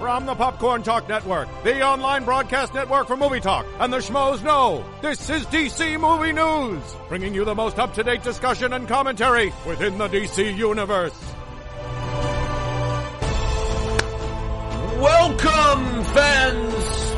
From the Popcorn Talk Network, the online broadcast network for movie talk, and the schmoes know, this is DC Movie News, bringing you the most up-to-date discussion and commentary within the DC Universe. Welcome, fans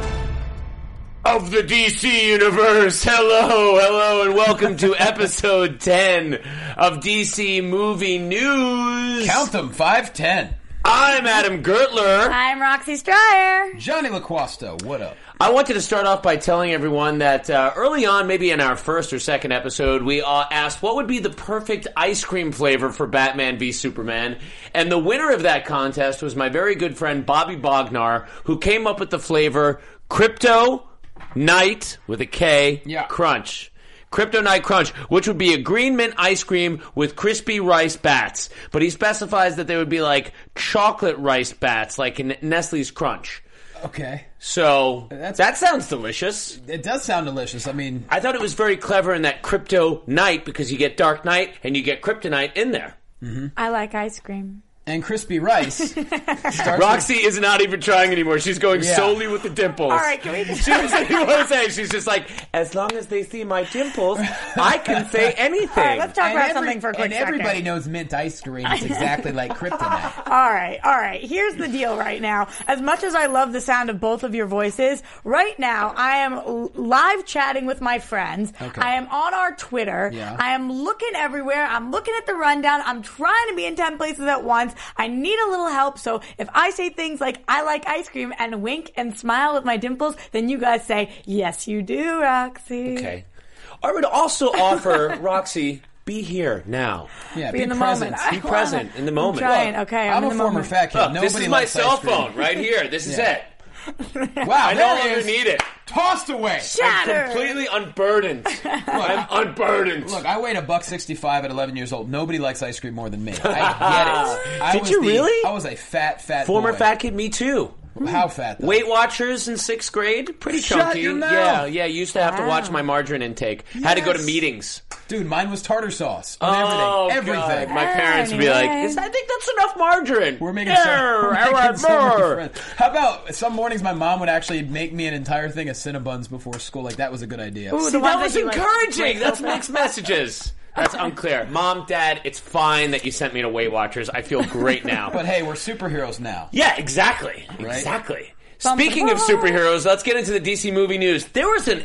of the DC Universe. Hello, and welcome to episode 10 of DC Movie News. Count them, 5-10. I'm Adam Gertler. I'm Roxy Stryer. Johnny LaQuasta, what up? I wanted to start off by telling everyone that early on, maybe in our first or second episode, we asked what would be the perfect ice cream flavor for Batman v Superman. And the winner of that contest was my very good friend Bobby Bognar, who came up with the flavor Kryptonite, with a K, yeah. Crunch. Kryptonite Crunch, which would be a green mint ice cream with crispy rice bats. But he specifies that they would be like chocolate rice bats, like in Nestle's Crunch. Okay. So, that sounds delicious. It does sound delicious. I mean, I thought it was very clever in that Kryptonite, because you get Dark Knight and you get Kryptonite in there. Mm-hmm. I like ice cream. And crispy rice. Roxy is not even trying anymore. She's going solely with the dimples. All right, can we just... She doesn't even want to say. She's just like, as long as they see my dimples, I can say anything. All right, let's talk about something for a quick second. And everybody knows mint ice cream is exactly like Kryptonite. All right. Here's the deal right now. As much as I love the sound of both of your voices, right now I am live chatting with my friends. Okay. I am on our Twitter. Yeah. I am looking everywhere. I'm looking at the rundown. I'm trying to be in 10 places at once. I need a little help, so if I say things like, I like ice cream, and wink and smile with my dimples, then you guys say, yes, you do, Roxy. Okay. I would also offer, Roxy, be here now. Yeah, be in the present. Moment. Be present in the moment. I'm trying. Okay, I'm in the moment. I'm a former fat kid. Look, this is my cell phone right here. This is it. Wow, I no longer need it. Tossed away. Shattered. I'm completely unburdened. Look, I'm unburdened. Look, I weighed $165 at 11 years old. Nobody likes ice cream more than me. I get it. Did you really? I was a fat former fat kid, me too. How fat, though? Weight Watchers in 6th grade. Pretty chunky. Shut your mouth. Yeah. Used to have to watch my margarine intake. Yes. Had to go to meetings. Dude, mine was tartar sauce. Everything. God. My parents would be like, I think that's enough margarine. We're making so many friends. How about some mornings my mom would actually make me an entire thing of Cinnabons before school. Like, that was a good idea. Ooh, that was encouraging. That's mixed messages. That's unclear. Mom, Dad, it's fine that you sent me to Weight Watchers. I feel great now. But hey, we're superheroes now. Yeah, exactly. Right? Exactly. Speaking of superheroes, let's get into the DC movie news. There was a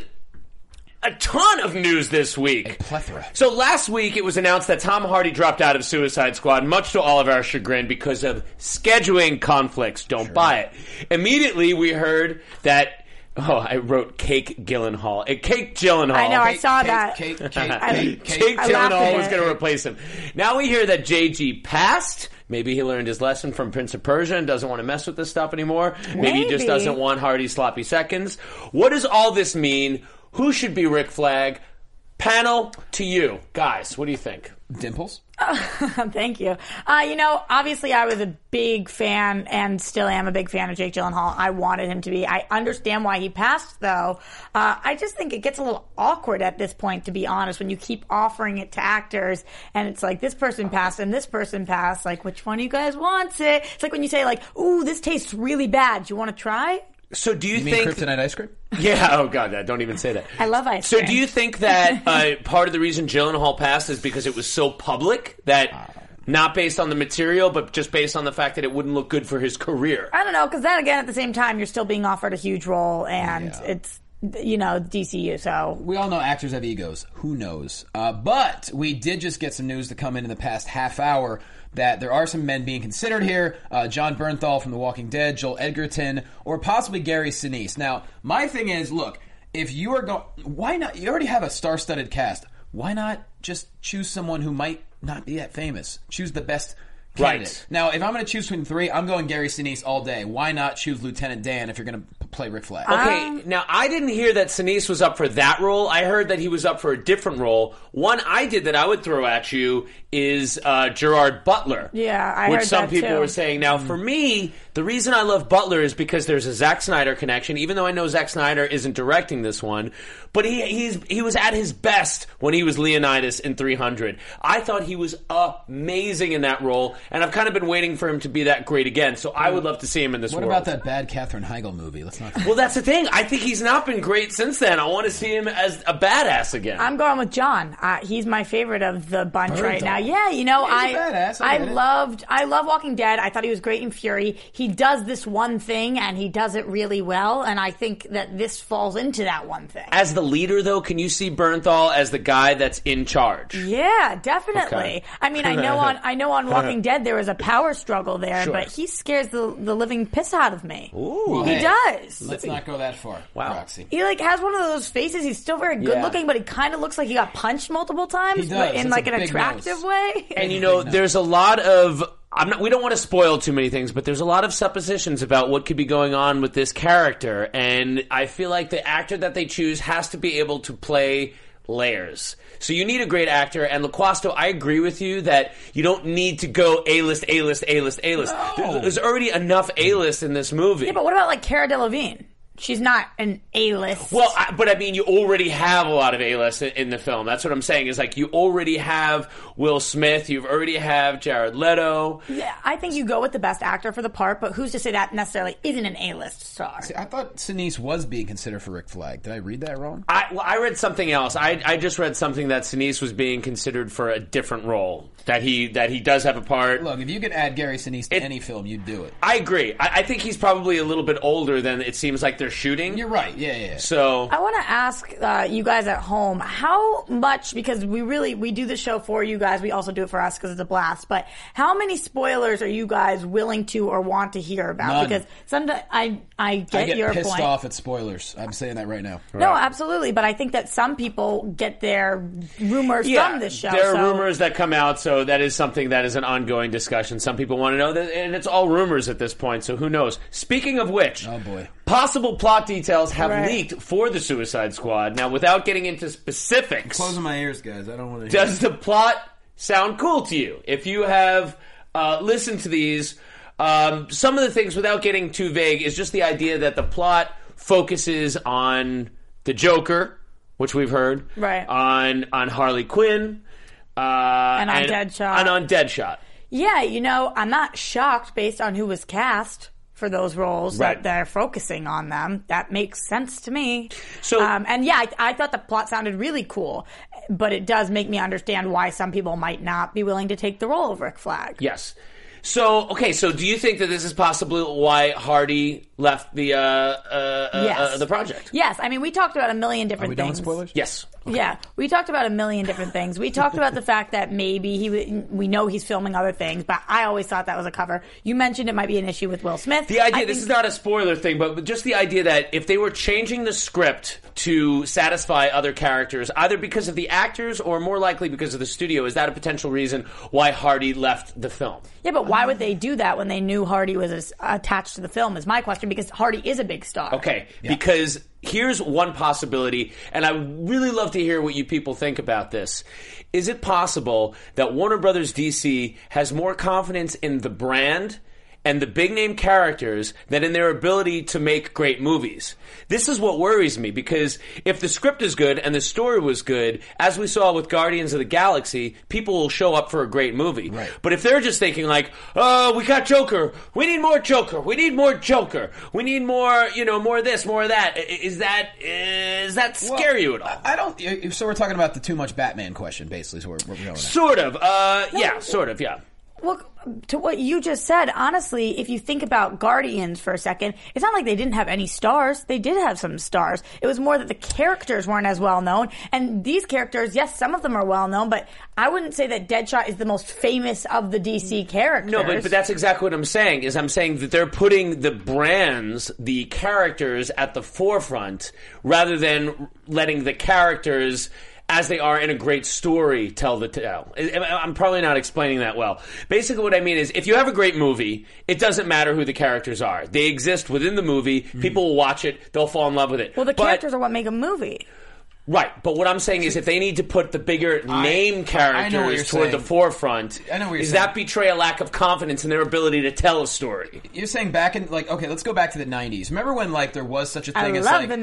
ton of news this week. A plethora. So last week it was announced that Tom Hardy dropped out of Suicide Squad, much to all of our chagrin, because of scheduling conflicts. Don't buy it. Immediately we heard that... Oh, I wrote Jake Gyllenhaal. Jake Gyllenhaal. I know, I saw that. Jake Gyllenhaal was going to replace him. Now we hear that JG passed. Maybe he learned his lesson from Prince of Persia and doesn't want to mess with this stuff anymore. Maybe he just doesn't want Hardy's sloppy seconds. What does all this mean? Who should be Rick Flag? Panel to you. Guys, what do you think? Dimples? Thank you. Obviously I was a big fan and still am a big fan of Jake Gyllenhaal. I wanted him to be. I understand why he passed, though. I just think it gets a little awkward at this point, to be honest, when you keep offering it to actors and it's like, this person passed and this person passed. Like, which one of you guys wants it? It's like when you say, like, ooh, this tastes really bad. Do you want to try? So do you think... mean Kryptonite ice cream? Yeah, oh God, don't even say that. I love ice cream. So do you think that part of the reason Gyllenhaal passed is because it was so public that... Not based on the material, but just based on the fact that it wouldn't look good for his career? I don't know, because then again, at the same time, you're still being offered a huge role, and it's... you know, DCU, so... We all know actors have egos. Who knows? But we did just get some news to come in the past half hour that there are some men being considered here. Jon Bernthal from The Walking Dead, Joel Edgerton, or possibly Gary Sinise. Now, my thing is, look, if you are going... Why not... You already have a star-studded cast. Why not just choose someone who might not be that famous? Choose the best... Candidate. Right. Now, if I'm going to choose between three, I'm going Gary Sinise all day. Why not choose Lieutenant Dan if you're going to play Rick Flag? Okay, now, I didn't hear that Sinise was up for that role. I heard that he was up for a different role. One I did that I would throw at you is Gerard Butler. Yeah, I heard that, which some people were saying. Now, for me, the reason I love Butler is because there's a Zack Snyder connection, even though I know Zack Snyder isn't directing this one. But he was at his best when he was Leonidas in 300. I thought he was amazing in that role, and I've kind of been waiting for him to be that great again. So I would love to see him in this world. What about that bad Katherine Heigl movie? Let's not. Well, that's the thing. I think he's not been great since then. I want to see him as a badass again. I'm going with John. He's my favorite of the bunch right now. Yeah, you know, I love Walking Dead. I thought he was great in Fury. He does this one thing, and he does it really well. And I think that this falls into that one thing. As the leader, though, can you see Bernthal as the guy that's in charge? Yeah, definitely. Okay. I mean, I know on Walking Dead there was a power struggle there, sure, but he scares the living piss out of me. Ooh, he does. Let's not go that far. Wow, Roxy. He has one of those faces. He's still very good looking, but he kind of looks like he got punched multiple times, but in like an attractive way. And you know, there's a lot of. We don't want to spoil too many things, but there's a lot of suppositions about what could be going on with this character, and I feel like the actor that they choose has to be able to play layers. So you need a great actor, and LaQuasto, I agree with you that you don't need to go A-list, A-list, A-list, A-list. No. There's already enough A-list in this movie. Yeah, but what about like Cara Delevingne? She's not an A-list. Well, I mean, you already have a lot of A-list in the film. That's what I'm saying. Is like you already have Will Smith. You've already have Jared Leto. Yeah, I think you go with the best actor for the part, but who's to say that necessarily isn't an A-list star? See, I thought Sinise was being considered for Rick Flag. Did I read that wrong? I read something else. I just read something that Sinise was being considered for a different role. That he does have a part. Look, if you could add Gary Sinise to any film, you'd do it. I agree. I think he's probably a little bit older than it seems like they're shooting. You're right. Yeah. So I want to ask you guys at home how much, because we do the show for you guys. We also do it for us because it's a blast. But how many spoilers are you guys willing to or want to hear about? None. Because sometimes I get your point. I get pissed off at spoilers. I'm saying that right now. No, right. Absolutely. But I think that some people get their rumors from this show. There are rumors that come out. So that is something that is an ongoing discussion. Some people want to know that, and it's all rumors at this point, so who knows. Speaking of which, oh boy, possible plot details have leaked for the Suicide Squad. Now, without getting into specifics... I'm closing my ears, guys. I don't want to hear Does the plot sound cool to you? If you have listened to these, some of the things, without getting too vague, is just the idea that the plot focuses on the Joker, which we've heard, on Harley Quinn, and on Deadshot. Yeah, you know, I'm not shocked based on who was cast for those roles that they're focusing on them. That makes sense to me. So, I thought the plot sounded really cool, but it does make me understand why some people might not be willing to take the role of Rick Flag. Yes. So, okay, so do you think that this is possibly why Hardy left the project? Yes. I mean, we talked about a million different things. Are we done with spoilers? Yes. Okay. Yeah. We talked about a million different things. We talked about the fact that maybe we know he's filming other things, but I always thought that was a cover. You mentioned it might be an issue with Will Smith. The idea, this is not a spoiler thing, but just the idea that if they were changing the script to satisfy other characters, either because of the actors or more likely because of the studio, is that a potential reason why Hardy left the film? Yeah, but why would they do that when they knew Hardy was attached to the film is my question, because Hardy is a big star. Okay, because here's one possibility, and I really love to hear what you people think about this. Is it possible that Warner Brothers DC has more confidence in the brand and the big-name characters than in their ability to make great movies? This is what worries me, because if the script is good and the story was good, as we saw with Guardians of the Galaxy, people will show up for a great movie. Right. But if they're just thinking like, oh, we got Joker, we need more Joker, we need more Joker, we need more, you know, more of this, more of that, is that scare you at all? I don't... So we're talking about the too much Batman question, basically, is where we're going. Sort of, yeah. Well, to what you just said, honestly, if you think about Guardians for a second, it's not like they didn't have any stars. They did have some stars. It was more that the characters weren't as well known. And these characters, yes, some of them are well known, but I wouldn't say that Deadshot is the most famous of the DC characters. No, but that's exactly what I'm saying, is I'm saying that they're putting the brands, the characters at the forefront, rather than letting the characters, as they are in a great story, tell the tale. I'm probably not explaining that well. Basically what I mean is, if you have a great movie, it doesn't matter who the characters are. They exist within the movie. Mm-hmm. People will watch it. They'll fall in love with it. Well, the characters are what make a movie. Right. But what I'm saying is, if they need to put the bigger name characters toward the forefront, does that betray a lack of confidence in their ability to tell a story? You're saying back in, like, okay, let's go back to the 90s. Remember when, like, there was such a thing as, like... I love the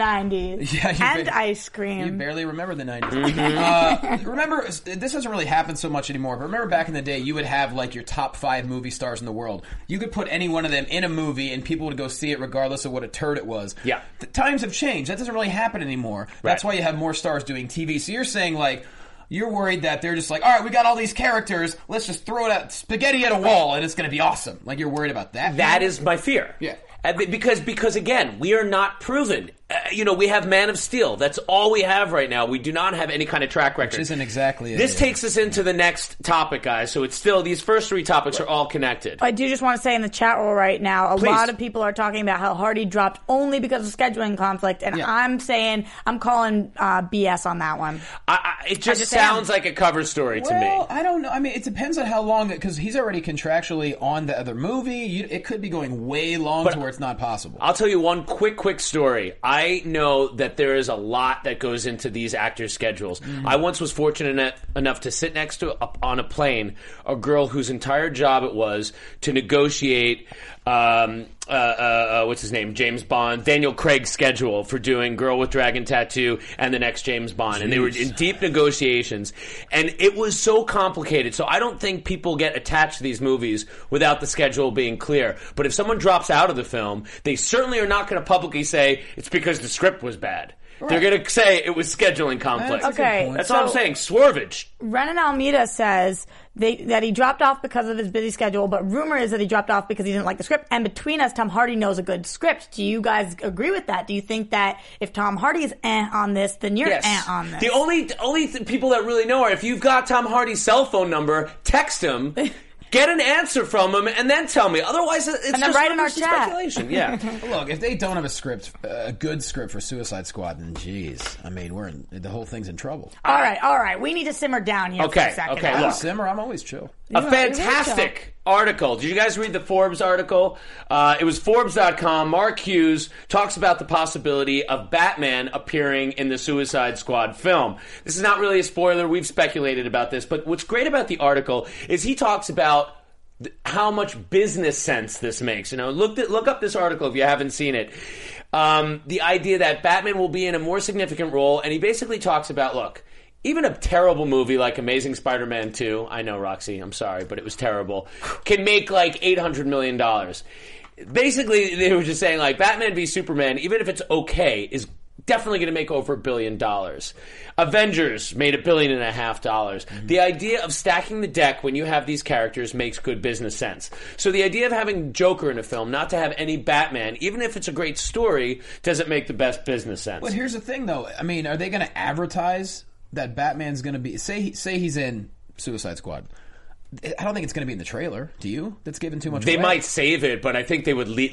90s. Yeah, and ice cream. You barely remember the 90s. Mm-hmm. Remember, this doesn't really happen so much anymore, but remember back in the day, you would have, like, your top 5 movie stars in the world. You could put any one of them in a movie, and people would go see it regardless of what a turd it was. Yeah. The times have changed. That doesn't really happen anymore. Right. That's why you have more stars doing TV. So you're saying, like, you're worried that they're just like, all right, we got all these characters, let's just throw it out, spaghetti at a wall, and it's going to be awesome. Like, you're worried about that. That is my fear. Yeah. Because again, we are not proven. We have Man of Steel. That's all we have right now. We do not have any kind of track record. Which isn't exactly it. This takes us into the next topic, guys. So it's still, these first 3 topics are all connected. I do just want to say in the chat roll right now, a lot of people are talking about how Hardy dropped only because of scheduling conflict. And I'm saying, I'm calling BS on that one. It just sounds like a cover story to me. Well, I don't know. I mean, it depends on how long, because he's already contractually on the other movie. It could be going way long to where it's not possible. I'll tell you one quick story. I know that there is a lot that goes into these actors' schedules. Mm-hmm. I once was fortunate enough to sit next to, on a plane, a girl whose entire job it was to negotiate James Bond, Daniel Craig's schedule for doing Girl with Dragon Tattoo and the next James Bond. Jeez. And they were in deep negotiations. And it was so complicated. So I don't think people get attached to these movies without the schedule being clear. But if someone drops out of the film, they certainly are not going to publicly say it's because the script was bad. Right. They're going to say it was scheduling conflict. Okay, that's all I'm saying. Swervage. Renan Almeida says that he dropped off because of his busy schedule, but rumor is that he dropped off because he didn't like the script. And between us, Tom Hardy knows a good script. Do you guys agree with that? Do you think that if Tom Hardy's on this, then you're on this? The only people that really know are if you've got Tom Hardy's cell phone number, text him. Get an answer from them and then tell me. Otherwise, it's just right in our chat. Speculation. Yeah. Look, if they don't have a good script for Suicide Squad, then jeez, I mean, the whole thing's in trouble. All right. We need to simmer down here for a second. Okay, look. Simmer. I'm always chill. A fantastic article. Did you guys read the Forbes article? It was Forbes.com. Mark Hughes talks about the possibility of Batman appearing in the Suicide Squad film. This is not really a spoiler. We've speculated about this. But what's great about the article is he talks about how much business sense this makes. Look up this article if you haven't seen it. The idea that Batman will be in a more significant role. And he basically talks about, look, even a terrible movie like Amazing Spider-Man 2, I know, Roxy, I'm sorry, but it was terrible, can make like $800 million. Basically, they were just saying, like, Batman v Superman, even if it's okay, is definitely going to make over $1 billion. Avengers made $1.5 billion. Mm-hmm. The idea of stacking the deck when you have these characters makes good business sense. So the idea of having Joker in a film, not to have any Batman, even if it's a great story, doesn't make the best business sense. But here's the thing, though. I mean, are they going to advertise that Batman's going to be... Say he's in Suicide Squad. I don't think it's going to be in the trailer. Do you? That's given too much away. They might save it, but I think they would let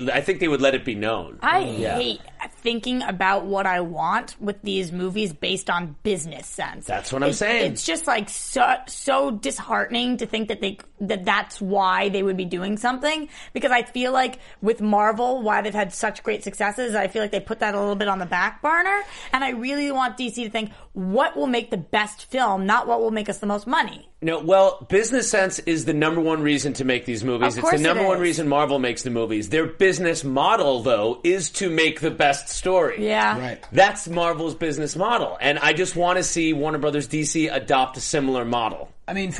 it be known. I hate thinking about what I want with these movies based on business sense. That's what I'm saying. It's just like so disheartening to think that that's why they would be doing something, because I feel like with Marvel, why they've had such great successes, I feel like they put that a little bit on the back burner, and I really want DC to think what will make the best film, not what will make us the most money. No, well, business sense is the number one reason to make these movies. It's the number one reason Marvel makes the movies. Their business model, though, is to make the best story. Yeah. Right. That's Marvel's business model. And I just want to see Warner Brothers DC adopt a similar model. I mean,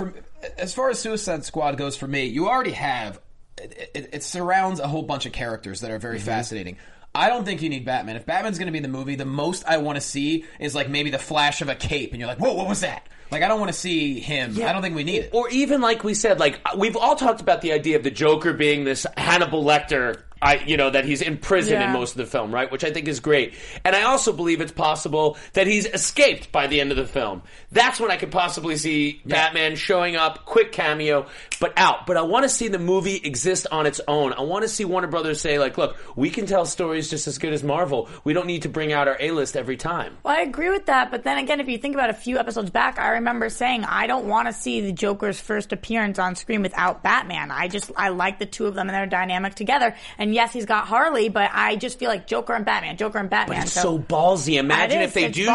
as far as Suicide Squad goes for me, you already have... It surrounds a whole bunch of characters that are very fascinating. I don't think you need Batman. If Batman's going to be in the movie, the most I want to see is like maybe the flash of a cape, and you're like, whoa, what was that? Like, I don't want to see him. Yeah. I don't think we need it. Or even like we said, like, we've all talked about the idea of the Joker being this Hannibal Lecter, that he's in prison in most of the film, right? Which I think is great. And I also believe it's possible that he's escaped by the end of the film. That's when I could possibly see Batman showing up, quick cameo, but out. But I want to see the movie exist on its own. I want to see Warner Brothers say, like, look, we can tell stories just as good as Marvel. We don't need to bring out our A-list every time. Well, I agree with that. But then again, if you think about a few episodes back, I remember saying, I don't want to see the Joker's first appearance on screen without Batman. I like the two of them and their dynamic together. And yes, he's got Harley, but I just feel like Joker and Batman. But it's so ballsy. Imagine if they do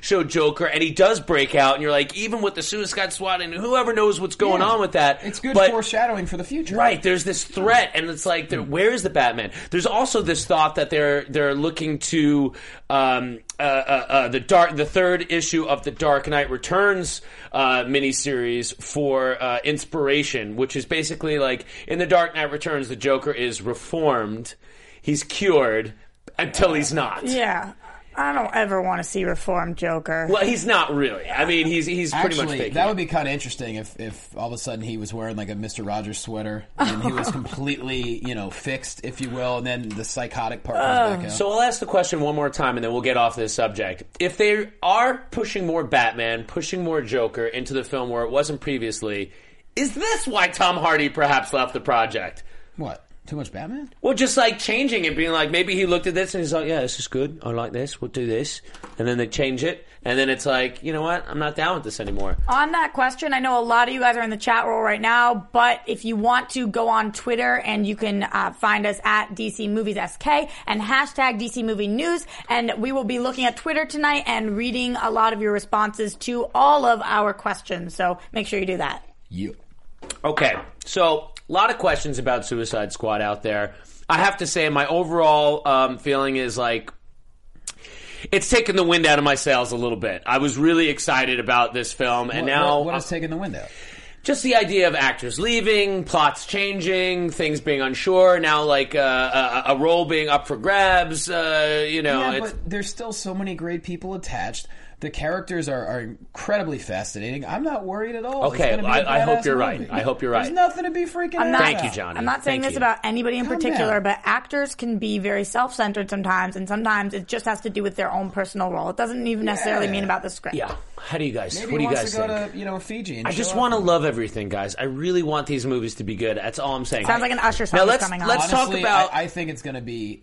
show Joker and he does break out, and you're like, even with the Suicide Squad and whoever knows what's going on with that. It's good foreshadowing for the future. Right. There's this threat, and it's like, where is the Batman? There's also this thought that they're looking to the third issue of the Dark Knight Returns miniseries for inspiration, which is basically like, in the Dark Knight Returns, the Joker is reformed, he's cured, until he's not. Yeah. I don't ever want to see reformed Joker. Well, he's not really. I mean, he's pretty much faking. That would be kind of interesting if all of a sudden he was wearing like a Mr. Rogers sweater and he was completely, fixed, if you will, and then the psychotic part comes back out. So I'll ask the question one more time and then we'll get off this subject. If they are pushing more Batman, pushing more Joker into the film where it wasn't previously, is this why Tom Hardy perhaps left the project? What? Too much Batman? Well, just like changing it, being like, maybe he looked at this and he's like, yeah, this is good. I like this. We'll do this. And then they change it. And then it's like, you know what? I'm not down with this anymore. On that question, I know a lot of you guys are in the chat roll right now, but if you want to go on Twitter, and you can find us at DC Movies SK and hashtag DC Movie News, and we will be looking at Twitter tonight and reading a lot of your responses to all of our questions. So make sure you do that. Yeah. Okay. So, a lot of questions about Suicide Squad out there. I have to say, my overall feeling is like, it's taken the wind out of my sails a little bit. I was really excited about this film, and now... What has taken the wind out? Just the idea of actors leaving, plots changing, things being unsure, now like a role being up for grabs, Yeah, but there's still so many great people attached. The characters are incredibly fascinating. I'm not worried at all. Okay, I hope you're right. I hope you're right. There's nothing to be freaking out about. Thank you, Johnny. I'm not saying this about anybody in particular, but actors can be very self-centered sometimes, and sometimes it just has to do with their own personal role. It doesn't even necessarily mean about the script. Yeah. How do you guys? Maybe what do you guys think? Maybe he wants to go to Fiji. And I just want to love everything, guys. I really want these movies to be good. That's all I'm saying. Sounds like an Usher song coming on. Let's honestly, talk about. I think it's going to be.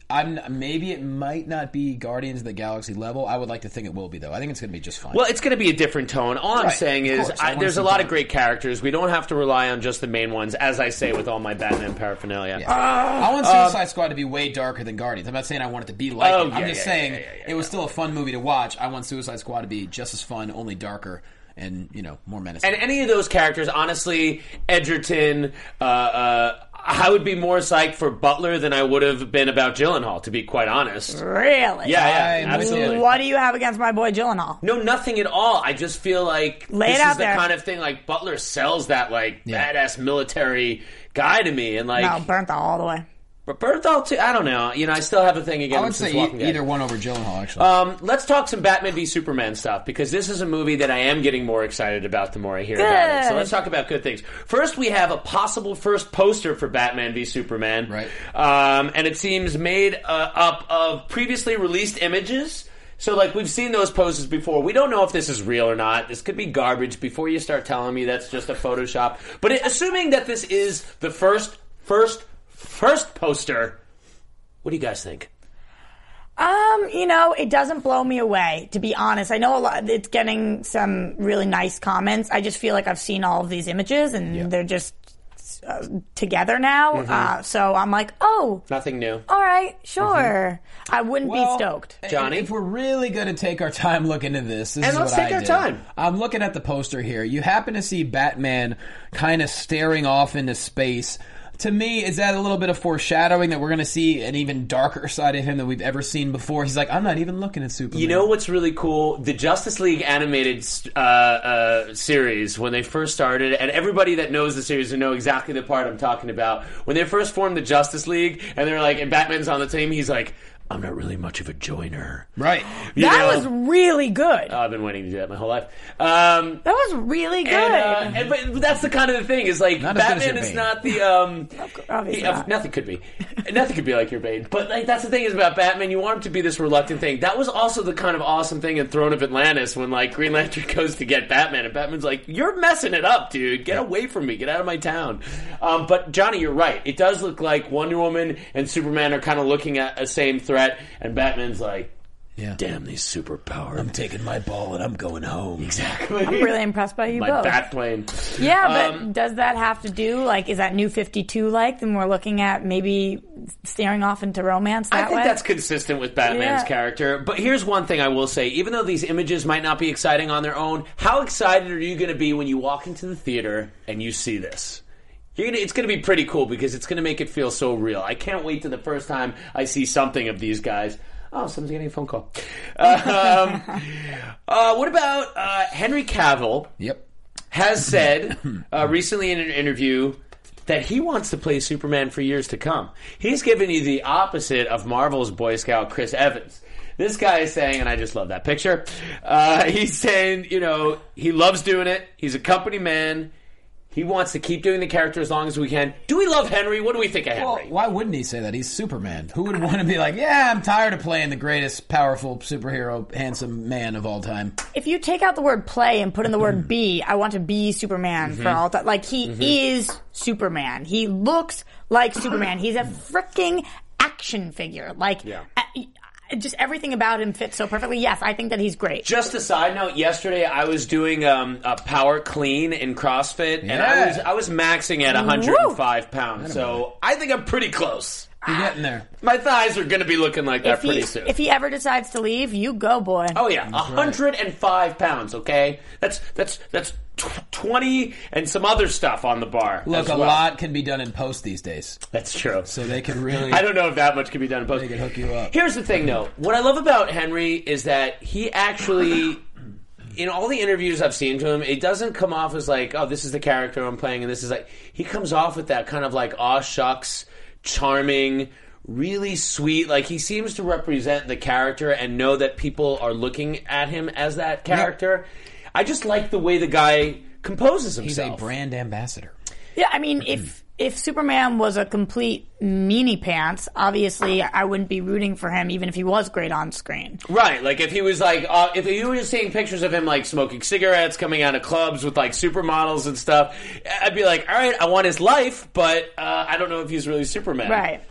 Maybe it might not be Guardians of the Galaxy level. I would like to think it will be, though. I think it's going to be just fine. Well, it's going to be a different tone. All I'm saying is there's a lot of great characters. We don't have to rely on just the main ones, as I say with all my Batman paraphernalia. Yeah. I want Suicide Squad to be way darker than Guardians. I'm not saying I want it to be like it. I'm just saying it was still a fun movie to watch. I want Suicide Squad to be just as fun, only darker. And, more menacing. And any of those characters, honestly, Edgerton, I would be more psyched for Butler than I would have been about Gyllenhaal, to be quite honest. Really? Yeah, absolutely. What do you have against my boy Gyllenhaal? No, nothing at all. I just feel like this is the kind of thing, like, Butler sells that, like, badass military guy to me. And, like, no, Bernthal all the way. But Bernthal, too, I don't know. I still have a thing against this Walking Dead. Either one over Gyllenhaal, actually. Let's talk some Batman v Superman stuff, because this is a movie that I am getting more excited about the more I hear about it. So let's talk about good things. First, we have a possible first poster for Batman v Superman. Right. And it seems made up of previously released images. So, like, we've seen those poses before. We don't know if this is real or not. This could be garbage before you start telling me that's just a Photoshop. But assuming that this is the first poster, what do you guys think? It doesn't blow me away, to be honest. I know it's getting some really nice comments. I just feel like I've seen all of these images, and they're just together now. Mm-hmm. So I'm like, nothing new. All right, sure. Mm-hmm. I wouldn't be stoked. Johnny? If we're really going to take our time looking into this is what I do. And let's take our time. I'm looking at the poster here. You happen to see Batman kind of staring off into space. To me, is that a little bit of foreshadowing that we're going to see an even darker side of him than we've ever seen before? He's like, I'm not even looking at Superman. You know what's really cool? The Justice League animated series, when they first started, and everybody that knows the series will know exactly the part I'm talking about. When they first formed the Justice League, and they're like, and Batman's on the team, he's like, I'm not really much of a joiner. Right. That was really good. I've been waiting to do that my whole life. That was really good. But that's the kind of the thing is like not Batman is not the obviously not. Nothing could be. Nothing could be like your Bane. But like that's the thing is about Batman, you want him to be this reluctant thing. That was also the kind of awesome thing in Throne of Atlantis when like Green Lantern goes to get Batman and Batman's like, you're messing it up, dude. Get away from me. Get out of my town. But Johnny, you're right. It does look like Wonder Woman and Superman are kind of looking at the same threat, and Batman's like, damn, these superpowers. I'm taking my ball and I'm going home. Exactly. I'm really impressed by you both. My Batplane. Yeah, but does that have to do, like, is that New 52 like? Then we're looking at maybe staring off into romance that way? I think that's consistent with Batman's character. But here's one thing I will say. Even though these images might not be exciting on their own, how excited are you going to be when you walk into the theater and you see this? It's going to be pretty cool because it's going to make it feel so real. I can't wait to the first time I see something of these guys. Oh, someone's getting a phone call. What about Henry Cavill has said recently in an interview that he wants to play Superman for years to come. He's giving you the opposite of Marvel's Boy Scout Chris Evans. This guy is saying, and I just love that picture, he's saying, you know, he loves doing it. He's a company man. He wants to keep doing the character as long as we can. Do we love Henry? What do we think of Henry? Well, why wouldn't he say that? He's Superman. Who would want to be like, yeah, I'm tired of playing the greatest, powerful, superhero, handsome man of all time? If you take out the word play and put in the word be, I want to be Superman for all time. Like, he is Superman. He looks like Superman. He's a freaking action figure. Like, just everything about him fits so perfectly. Yes, I think that he's great. Just a side note, yesterday I was doing a power clean in CrossFit, and I was maxing at 105 pounds, so I think I'm pretty close. You're getting there. My thighs are going to be looking like that pretty soon. If he ever decides to leave, you go, boy. Oh, yeah. That's 105 pounds, okay? That's 20 and some other stuff on the bar. Look, a lot can be done in post these days. That's true. So they can really... I don't know if that much can be done in post. They can hook you up. Here's the thing, though. What I love about Henry is that he actually... In all the interviews I've seen to him, it doesn't come off as like, oh, this is the character I'm playing, and this is like... He comes off with that kind of like, aw shucks, charming... really sweet. Like, he seems to represent the character and know that people are looking at him as that character. Yeah. I just like the way the guy composes himself. He's a brand ambassador. Yeah, I mean, if Superman was a complete meanie pants, obviously I wouldn't be rooting for him even if he was great on screen. Right, like if he was like, if you were just seeing pictures of him like smoking cigarettes, coming out of clubs with like supermodels and stuff, I'd be like, alright, I want his life, but I don't know if he's really Superman. Right.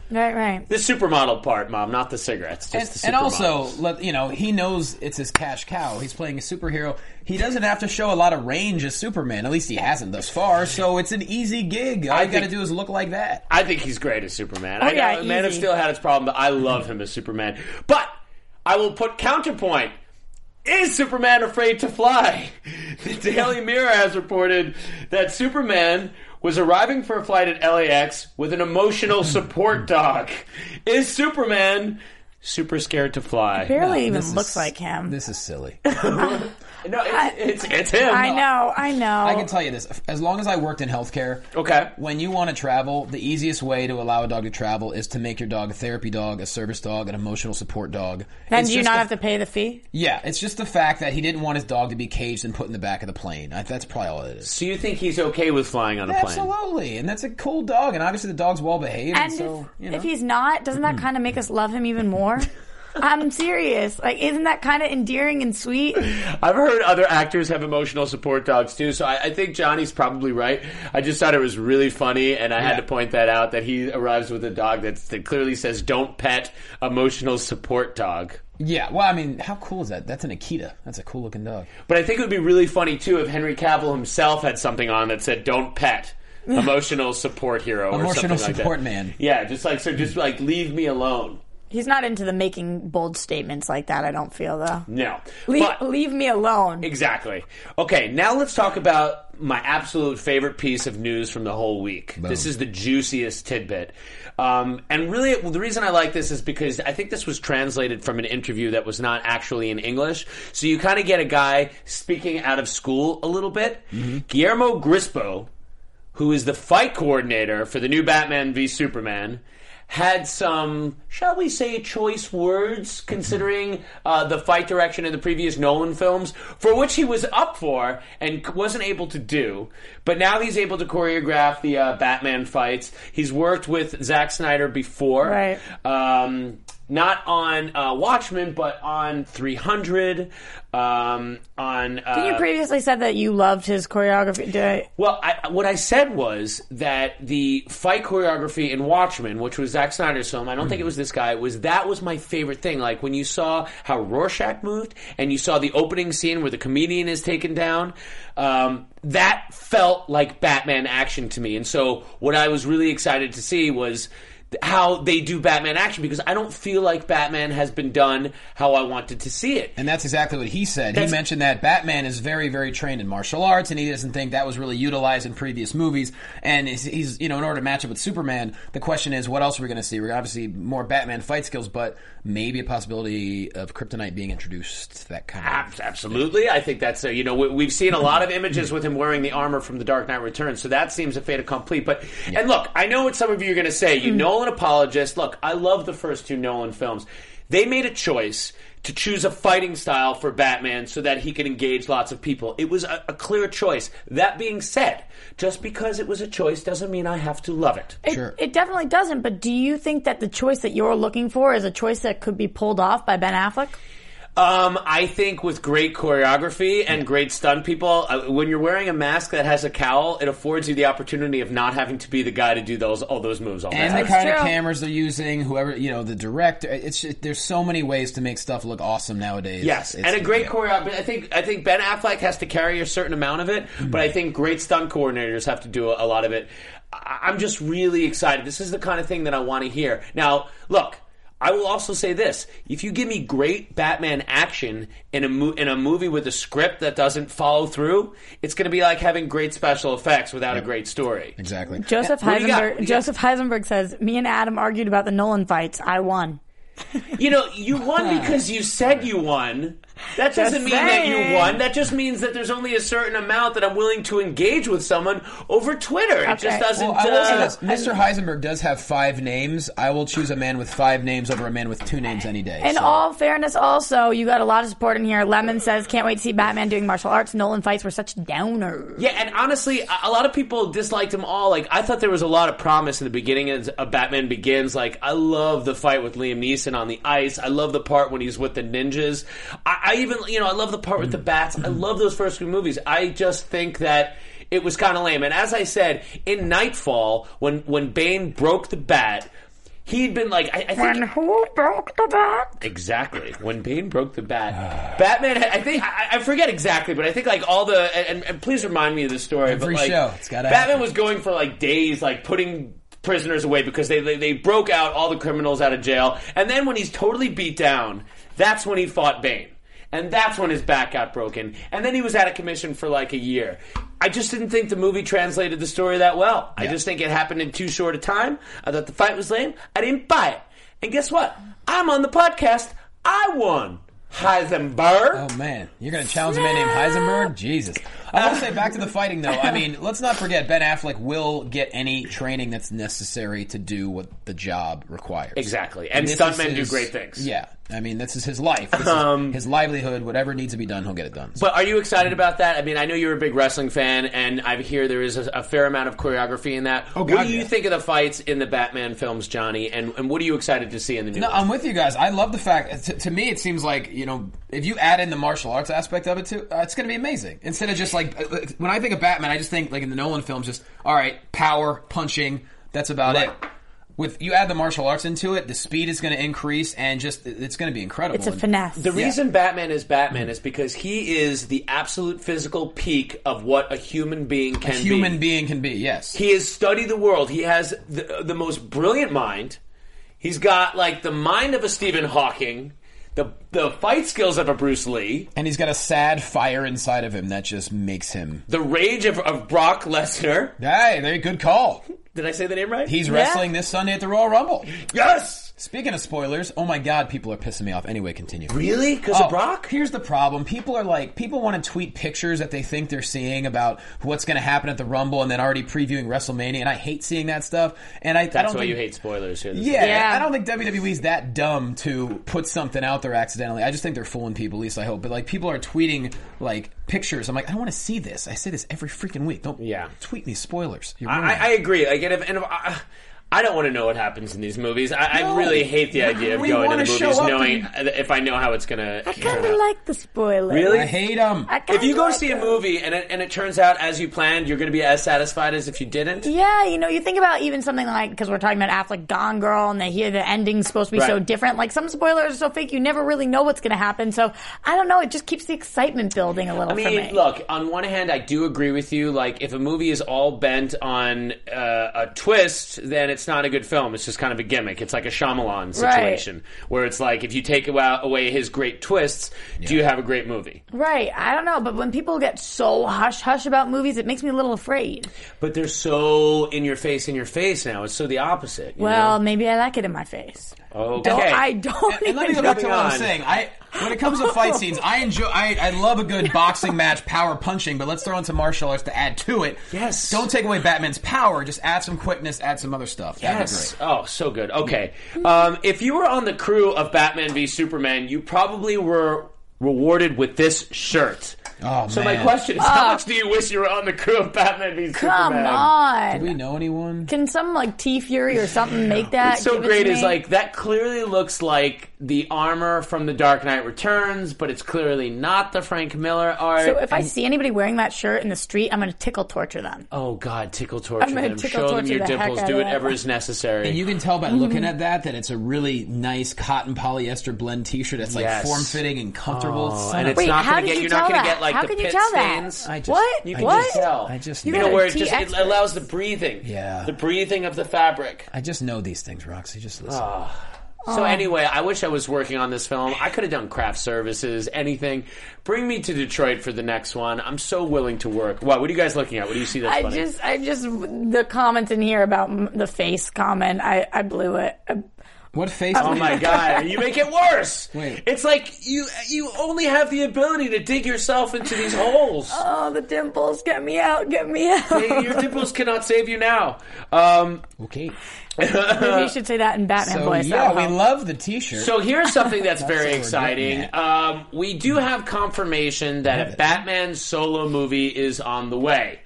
The supermodel part, Mom, not the cigarettes, just the supermodels. And also, you know, he knows it's his cash cow. He's playing a superhero. He doesn't have to show a lot of range as Superman, at least he hasn't thus far, so it's an easy gig. All you gotta do is look like that. I think he's great as Superman. Oh, I know Man of Steel had its problem, but I love him as Superman. But I will put counterpoint. Is Superman afraid to fly? The Daily Mirror has reported that Superman was arriving for a flight at LAX with an emotional support dog. Is Superman super scared to fly? He barely even looks like him. This is silly. No, it's him. I know. I can tell you this. As long as I worked in healthcare, when you want to travel, the easiest way to allow a dog to travel is to make your dog a therapy dog, a service dog, an emotional support dog. Then do you not have to pay the fee? Yeah. It's just the fact that he didn't want his dog to be caged and put in the back of the plane. That's probably all it is. So you think he's okay with flying on a plane? Absolutely. And that's a cool dog. And obviously the dog's well behaved. And so, if he's not, doesn't that kind of make us love him even more? I'm serious. Like, isn't that kind of endearing and sweet? I've heard other actors have emotional support dogs, too, so I think Johnny's probably right. I just thought it was really funny, and I had to point that out, that he arrives with a dog that clearly says, don't pet, emotional support dog. Yeah, well, I mean, how cool is that? That's an Akita. That's a cool-looking dog. But I think it would be really funny, too, if Henry Cavill himself had something on that said, don't pet. Emotional support hero or something like that. Emotional support man. Yeah, just like, leave me alone. He's not into the making bold statements like that, I don't feel, though. No. Leave me alone. Exactly. Okay, now let's talk about my absolute favorite piece of news from the whole week. Boom. This is the juiciest tidbit. And really, the reason I like this is because I think this was translated from an interview that was not actually in English. So you kind of get a guy speaking out of school a little bit. Mm-hmm. Guillermo Grispo, who is the fight coordinator for the new Batman v Superman, had some, shall we say, choice words, considering the fight direction in the previous Nolan films, for which he was up for and wasn't able to do. But now he's able to choreograph the Batman fights. He's worked with Zack Snyder before. Right. Not on Watchmen, but on 300. Didn't you previously said that you loved his choreography? What I said was that the fight choreography in Watchmen, which was Zack Snyder's film, I don't think it was this guy, that was my favorite thing. Like, when you saw how Rorschach moved, and you saw the opening scene where the comedian is taken down, that felt like Batman action to me. And so what I was really excited to see was how they do Batman action, because I don't feel like Batman has been done how I wanted to see it. And that's exactly what he said. He mentioned that Batman is very, very trained in martial arts, and he doesn't think that was really utilized in previous movies. And he's, in order to match up with Superman, the question is, what else are we going to see? We're obviously more Batman fight skills, but maybe a possibility of kryptonite being introduced to that kind of... Absolutely. I think that's, we've seen a lot of images with him wearing the armor from The Dark Knight Returns, so that seems a fait accompli. But, and look, I know what some of you are going to say. Nolan apologist. Look, I love the first two Nolan films. They made a choice to choose a fighting style for Batman so that he could engage lots of people. It was a clear choice. That being said, just because it was a choice doesn't mean I have to love it. It definitely doesn't, but do you think that the choice that you're looking for is a choice that could be pulled off by Ben Affleck? I think with great choreography and great stunt people, when you're wearing a mask that has a cowl, it affords you the opportunity of not having to be the guy to do all those moves all the time. And the kind of cameras they're using, whoever, the director, there's so many ways to make stuff look awesome nowadays. Yes, and a great choreography. I think Ben Affleck has to carry a certain amount of it, but I think great stunt coordinators have to do a lot of it. I'm just really excited. This is the kind of thing that I want to hear. Now, look, I will also say this. If you give me great Batman action in a movie with a script that doesn't follow through, it's going to be like having great special effects without a great story. Exactly. Joseph Heisenberg says, "Me and Adam argued about the Nolan fights. I won." You won because you said you won. That doesn't mean that you won. That just means that there's only a certain amount that I'm willing to engage with someone over Twitter. Okay. It just doesn't... Mr. Heisenberg does have 5 names. I will choose a man with 5 names over a man with 2 names any day. In all fairness, also, you got a lot of support in here. Lemon says, "Can't wait to see Batman doing martial arts. Nolan fights were such downers." Yeah, and honestly, a lot of people disliked them all. Like, I thought there was a lot of promise in the beginning of Batman Begins. Like, I love the fight with Liam Neeson on the ice. I love the part when he's with the ninjas. I love the part with the bats. I love those first few movies. I just think that it was kind of lame. And as I said, in Nightfall, when Bane broke the bat, he'd been like... When who broke the bat? Exactly. When Bane broke the bat. Batman, I think... I forget exactly, but I think like all the... And please remind me of this story. Every show. It's gotta happen. Batman was going for like days, like putting prisoners away because they broke out all the criminals out of jail. And then when he's totally beat down, that's when he fought Bane. And that's when his back got broken. And then he was out of commission for like a year. I just didn't think the movie translated the story that well. Yeah. I just think it happened in too short a time. I thought the fight was lame. I didn't buy it. And guess what? I'm on the podcast. I won. Heisenberg. Oh, man. You're going to challenge a man named Heisenberg? Jesus. I want to say back to the fighting, though. I mean, let's not forget Ben Affleck will get any training that's necessary to do what the job requires. Exactly. And stuntmen do great things. Yeah. I mean, this is his life. This is his livelihood. Whatever needs to be done, he'll get it done. So. But are you excited about that? I mean, I know you're a big wrestling fan, and I hear there is a fair amount of choreography in that. Oh, God, what do you think of the fights in the Batman films, Johnny? And what are you excited to see in the new ones? I'm with you guys. I love the fact... To me, it seems like, if you add in the martial arts aspect of it, too, it's going to be amazing. Instead of just like... When I think of Batman, I just think, like in the Nolan films, just, all right, power, punching, that's about it. With you add the martial arts into it, the speed is going to increase, and just it's going to be incredible. It's a finesse. The reason Batman is Batman is because he is the absolute physical peak of what a human being can be. Yes. He has studied the world. He has the most brilliant mind. He's got like the mind of a Stephen Hawking. The fight skills of a Bruce Lee. And he's got a sad fire inside of him that just makes him... The rage of Brock Lesnar. Hey, good call. Did I say the name right? He's wrestling this Sunday at the Royal Rumble. Yes! Speaking of spoilers, oh my God, people are pissing me off. Anyway, continue. Really? Because of Brock? Here's the problem. People are like, people want to tweet pictures that they think they're seeing about what's going to happen at the Rumble and then already previewing WrestleMania, and I hate seeing that stuff. And I That's why you hate spoilers here. Yeah, I don't think WWE's that dumb to put something out there accidentally. I just think they're fooling people, at least I hope. But like, people are tweeting like pictures. I'm like, I don't want to see this. I say this every freaking week. Don't tweet me spoilers. I agree. Like, I don't want to know what happens in these movies. I really hate the idea of going to the movies knowing if I know how it's going to... I kind of like the spoilers. Really? I hate them. If you go see a movie and it turns out as you planned, you're going to be as satisfied as if you didn't? Yeah, you know, you think about even something like... Because we're talking about Affleck Gone Girl, and they hear the ending's supposed to be so different. Like, some spoilers are so fake, you never really know what's going to happen. So, I don't know. It just keeps the excitement building a little for me. I mean, look, on one hand, I do agree with you. Like, if a movie is all bent on a twist, then it's not a good film. It's just kind of a gimmick. It's like a Shyamalan situation where it's like, if you take away his great twists, do you have a great movie? Right. I don't know. But when people get so hush-hush about movies, it makes me a little afraid. But they're so in your face now. It's so the opposite. Well, maybe I like it in my face. Okay. Let me go back to what I was saying. When it comes to fight scenes, I love a good boxing match, power punching, but let's throw in some martial arts to add to it. Yes. Don't take away Batman's power. Just add some quickness, add some other stuff. Yes. That'd be great. Oh, so good. Okay. If you were on the crew of Batman v Superman, you probably were rewarded with this shirt. Oh, so man. My question is, how much do you wish you were on the crew of Batman v Superman? Come on. Do we know anyone? Can some, like, T-Fury or something make that? What's so great is, like, that clearly looks like the armor from The Dark Knight Returns, but it's clearly not the Frank Miller art. So if I see anybody wearing that shirt in the street, I'm going to tickle torture them. Oh, God, tickle torture them. Show them your dimples. Do whatever is necessary. And you can tell by looking at that it's a really nice cotton polyester blend T-shirt that's, like, form-fitting and comfortable. Oh, and it's not going to get... You're not going to get, like, how can you tell stains. That? What? You can tell. You know where it allows the breathing. Yeah. The breathing of the fabric. I just know these things, Roxy. Just listen. So anyway, I wish I was working on this film. I could have done craft services, anything. Bring me to Detroit for the next one. I'm so willing to work. What are you guys looking at? What do you see that's funny? I just the comments in here about the face comment, I blew it. What face? Oh my God! You make it worse. Wait, it's like you only have the ability to dig yourself into these holes. Oh, the dimples! Get me out! Your dimples cannot save you now. Okay. Maybe you should say that in Batman voice. Yeah, we love the T-shirt. So here's something that's very exciting. We do have confirmation that a Batman solo movie is on the way.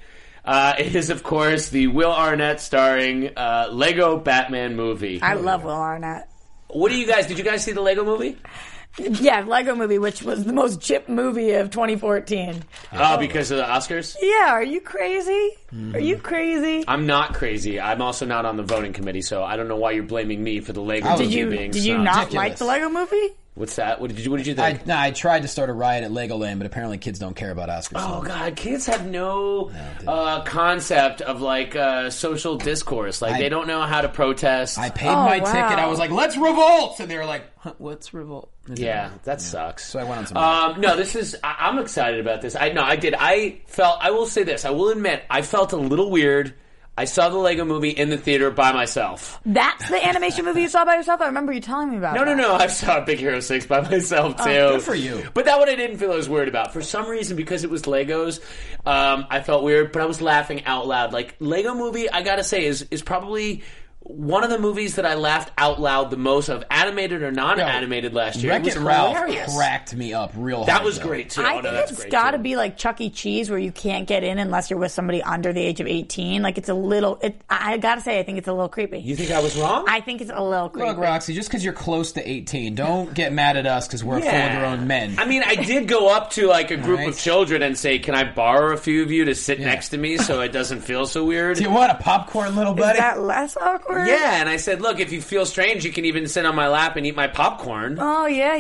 It is, of course, the Will Arnett starring Lego Batman movie. I love Will Arnett. Did you guys see the Lego movie? Yeah, Lego Movie, which was the most gypped movie of 2014. Oh, because of the Oscars? Yeah, are you crazy? Mm-hmm. Are you crazy? I'm not crazy. I'm also not on the voting committee, so I don't know why you're blaming me for the Lego movie being Did you not like the Lego movie? What's that? What did you think? I tried to start a riot at Legoland, but apparently kids don't care about Oscars. Oh, God. Kids have no concept of, like, social discourse. Like, they don't know how to protest. I paid my ticket. I was like, let's revolt! And they were like, huh, what's revolt? Yeah, that sucks. So I went on some... I'm excited about this. I will say this. I will admit, I felt a little weird. I saw the Lego movie in the theater by myself. That's the animation movie you saw by yourself? I remember you telling me about that. No. I saw Big Hero 6 by myself, too. Good for you. But that one I didn't feel I was worried about. For some reason, because it was Legos, I felt weird, but I was laughing out loud. Like, Lego movie, I gotta say, is probably... one of the movies that I laughed out loud the most of, animated or non-animated, last year. Wreck-It Ralph cracked me up real hard. That was great, too. I think it's got to be like Chuck E. Cheese, where you can't get in unless you're with somebody under the age of 18. Like, it's a little... I got to say, I think it's a little creepy. You think I was wrong? I think it's a little creepy. Look, Roxy, just because you're close to 18, don't get mad at us because we're full-grown men. I mean, I did go up to, like, a group of children and say, can I borrow a few of you to sit next to me so it doesn't feel so weird? Do you want a popcorn, little buddy? Is that less awkward? Yeah, and I said, look, if you feel strange, you can even sit on my lap and eat my popcorn. Oh, yeah.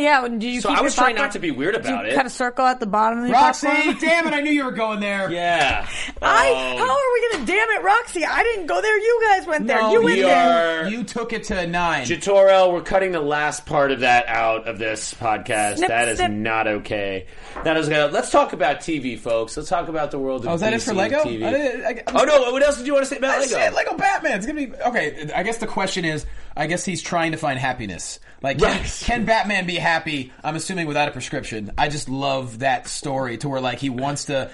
So I was trying not to be weird about it. Kind of circle at the bottom of the popcorn. Roxy, damn it, I knew you were going there. Yeah. How are we going to damn it, Roxy? I didn't go there. You guys went there. No, you went there. You took it to 9. Jatorel, we're cutting the last part of that out of this podcast. Snip. That is not okay. Let's talk about TV, folks. Let's talk about the world of TV. Oh, is that it for Lego? TV. What else did you want to say about Lego? Lego Batman. It's going to be... Okay. I guess the question is, I guess he's trying to find happiness. Like, can Batman be happy? I'm assuming without a prescription. I just love that story to where, like, he wants to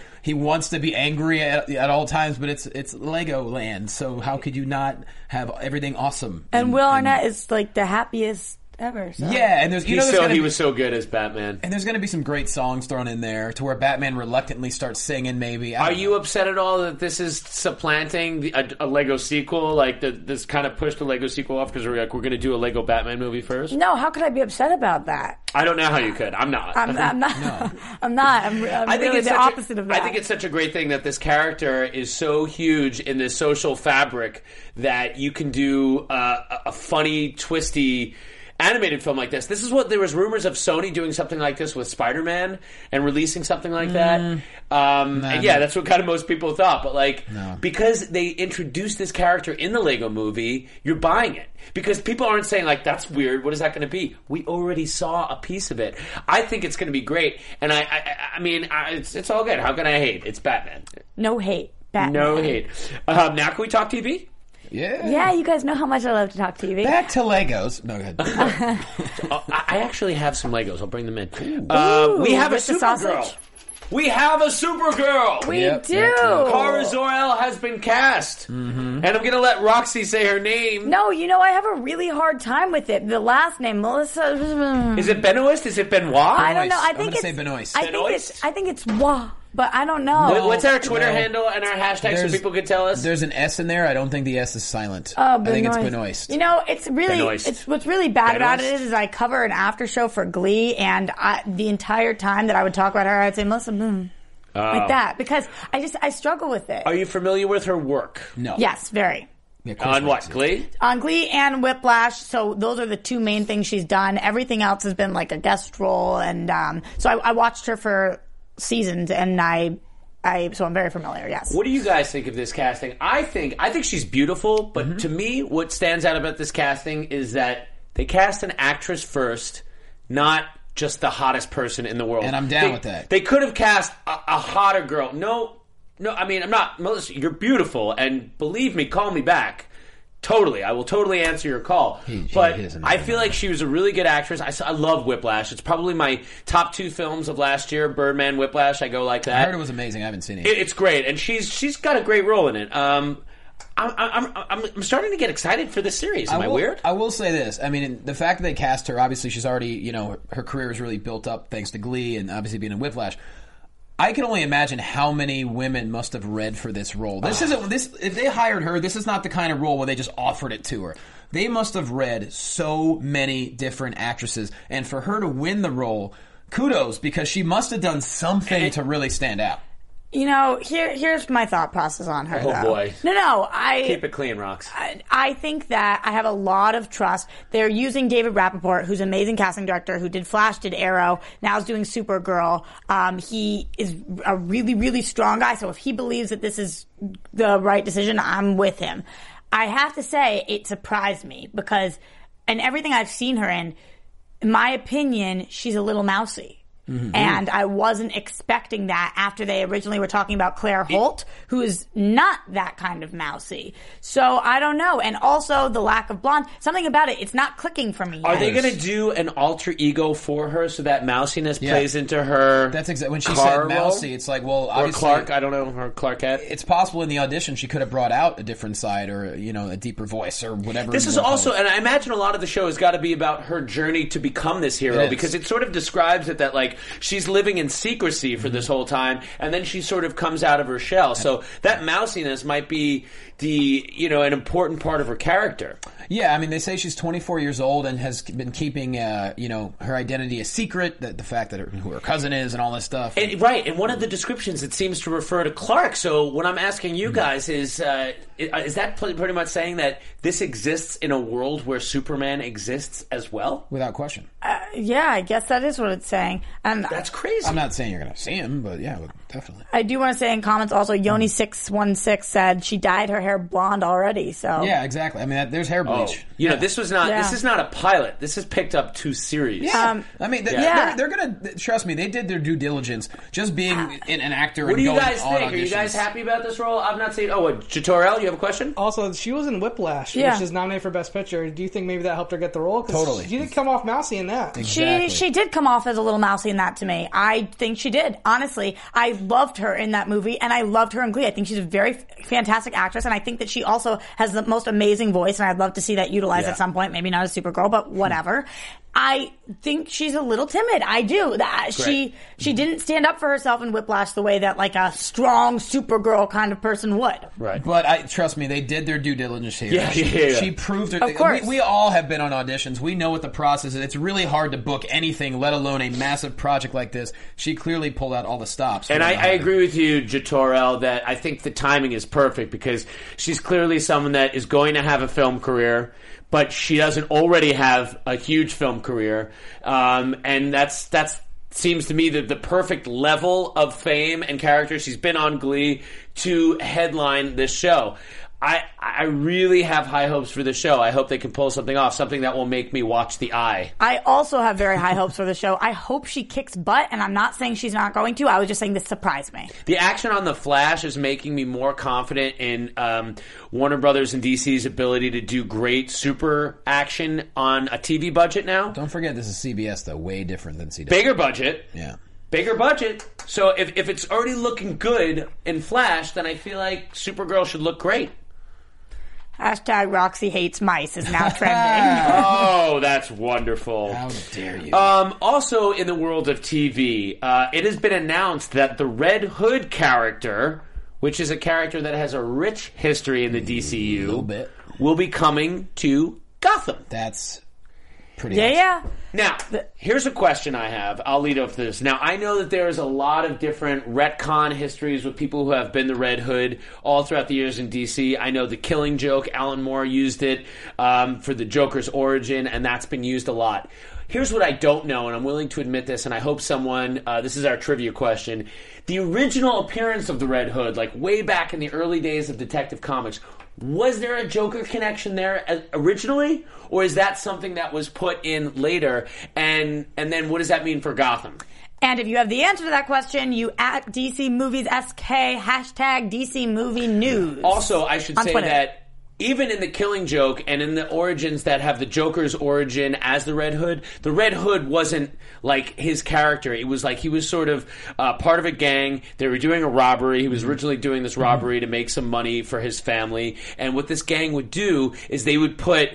be angry at all times, but it's Lego Land. So how could you not have everything awesome? And Will Arnett is like the happiest ever. So. Yeah, and he was so good as Batman. And there's going to be some great songs thrown in there to where Batman reluctantly starts singing. Maybe are you upset at all that this is supplanting a Lego sequel? Like this kind of pushed the Lego sequel off because we're going to do a Lego Batman movie first. No, how could I be upset about that? I don't know how you could. I'm not. I'm not. No. I'm not. I think really it's the opposite of that. I think it's such a great thing that this character is so huge in this social fabric that you can do a funny, twisty animated film like this. This is what there was rumors of Sony doing something like this with Spider-Man and releasing something like that. That's what kind of most people thought. But because they introduced this character in the Lego movie, you're buying it. Because people aren't saying, like, that's weird. What is that going to be? We already saw a piece of it. I think it's going to be great. And I mean, it's all good. How can I hate? It's Batman. No hate. Batman. No hate. Now can we talk TV? Yeah, you guys know how much I love to talk TV. Back to Legos. No, go ahead. I actually have some Legos. I'll bring them in. We have a Supergirl. We have a Supergirl. We do. Kara Zor-El has been cast. Mm-hmm. And I'm going to let Roxy say her name. No, I have a really hard time with it. The last name, Melissa. Is it Benoist? Is it Benoit? I don't know. I think it's Benoist. I think it's Wah. But I don't know. What's our Twitter handle and our hashtag so people could tell us? There's an S in there. I don't think the S is silent. Oh, I think it's Benoist. It's really Benoist. It's what's really bad Benoist. About it is I cover an after show for Glee, and the entire time that I would talk about her, I'd say Melissa Bloom. Like that, because I struggle with it. Are you familiar with her work? No. Yes, very. Yeah, on what? Glee? On Glee and Whiplash. So those are the two main things she's done. Everything else has been like a guest role, and so I watched her for seasons, and so I'm very familiar. Yes. What do you guys think of this casting? I think she's beautiful, but to me, what stands out about this casting is that they cast an actress first, not just the hottest person in the world. And I'm down with that. They could have cast a hotter girl. No, I mean, I'm not, Melissa. You're beautiful, and believe me, call me back. Totally. I will totally answer your call. But I feel like she was a really good actress. I love Whiplash. It's probably my top two films of last year, Birdman, Whiplash. I go like that. I heard it was amazing. I haven't seen it. It's great. And she's got a great role in it. I'm starting to get excited for this series. Am I weird? I will say this. I mean, the fact that they cast her, obviously she's already, her career is really built up thanks to Glee and obviously being in Whiplash. I can only imagine how many women must have read for this role. If they hired her, this is not the kind of role where they just offered it to her. They must have read so many different actresses, and for her to win the role, kudos, because she must have done something to really stand out. Here's my thought process on her. Oh, boy. No. Keep it clean, Rox. I think that I have a lot of trust. They're using David Rappaport, who's an amazing casting director, who did Flash, did Arrow, now is doing Supergirl. He is a really, really strong guy, so if he believes that this is the right decision, I'm with him. I have to say, it surprised me, because in everything I've seen her in my opinion, she's a little mousy. Mm-hmm. And I wasn't expecting that after they originally were talking about Claire Holt, who is not that kind of mousy. So I don't know. And also the lack of blonde, something about it, it's not clicking for me. Are they going to do an alter ego for her so that mousiness plays into her? That's exactly when she said mousy. It's like, well, obviously, or Clark. I don't know her Clarkette. It's possible in the audition she could have brought out a different side or a deeper voice or whatever. This is also, and I imagine a lot of the show has got to be about her journey to become this hero because it sort of describes it that she's living in secrecy for this whole time, and then she sort of comes out of her shell. So that mousiness might be an important part of her character. Yeah, I mean, they say she's 24 years old and has been keeping, her identity a secret, the fact that who her cousin is and all this stuff. And one of the descriptions, it seems to refer to Clark. So what I'm asking you guys is that pretty much saying that this exists in a world where Superman exists as well? Without question. Yeah, I guess that is what it's saying. And that's crazy. I'm not saying you're going to see him, but yeah. definitely. I do want to say in comments also, Yoni616 said she dyed her hair blonde already. So yeah, exactly. I mean, there's hair bleach. Oh, you know, this was not. Yeah. This is not a pilot. This is picked up too serious. Yeah. I mean, they're gonna trust me. They did their due diligence. Just being an actor. What do you guys think? Are you guys happy about this role? I'm not saying. Oh, what, Jatorel, you have a question? Also, she was in Whiplash, which is nominated for Best Picture. Do you think maybe that helped her get the role? Totally. She did come off mousy in that. Exactly. She did come off as a little mousy in that to me. I think she did. Honestly, I loved her in that movie, and I loved her in Glee. I think she's a very fantastic actress, and I think that she also has the most amazing voice, and I'd love to see that utilized at some point. Maybe not as Supergirl, but whatever. I think she's a little timid. I do. She didn't stand up for herself in Whiplash the way that like a strong Supergirl kind of person would. Right. But trust me, they did their due diligence here. Yeah, she proved her. Of course. We all have been on auditions. We know what the process is. It's really hard to book anything, let alone a massive project like this. She clearly pulled out all the stops. And I agree with you, Jatorel, that I think the timing is perfect because she's clearly someone that is going to have a film career. But she doesn't already have a huge film career, and that's seems to me the perfect level of fame and character. She's been on Glee to headline this show. I really have high hopes for the show. I hope they can pull something off, something that will make me watch The Eye. I also have very high hopes for the show. I hope she kicks butt, and I'm not saying she's not going to. I was just saying this surprised me. The action on The Flash is making me more confident in Warner Brothers and DC's ability to do great super action on a TV budget now. Don't forget this is CBS, though. Way different than CW. Bigger budget. Yeah. Bigger budget. So if it's already looking good in Flash, then I feel like Supergirl should look great. Hashtag Roxy hates mice is now trending. Oh, that's wonderful. How dare you. Also, in the world of TV, it has been announced that the Red Hood character, which is a character that has a rich history in the DCU, a little bit, will be coming to Gotham. That's pretty awesome. Yeah. Now, here's a question I have. I'll lead off this. Now, I know that there is a lot of different retcon histories with people who have been the Red Hood all throughout the years in DC. I know the Killing Joke, Alan Moore used it for the Joker's origin, and that's been used a lot. Here's what I don't know, and I'm willing to admit this, and I hope someone, this is our trivia question. The original appearance of the Red Hood, like way back in the early days of Detective Comics, was there a Joker connection there originally, or is that something that was put in later? And then what does that mean for Gotham? And if you have the answer to that question, you at DC Movies SK, hashtag DC Movie News. Also, I should say that even in the Killing Joke and in the origins that have the Joker's origin as the Red Hood wasn't like his character. It was like he was sort of part of a gang. They were doing a robbery. He was originally doing this robbery to make some money for his family. And what this gang would do is they would put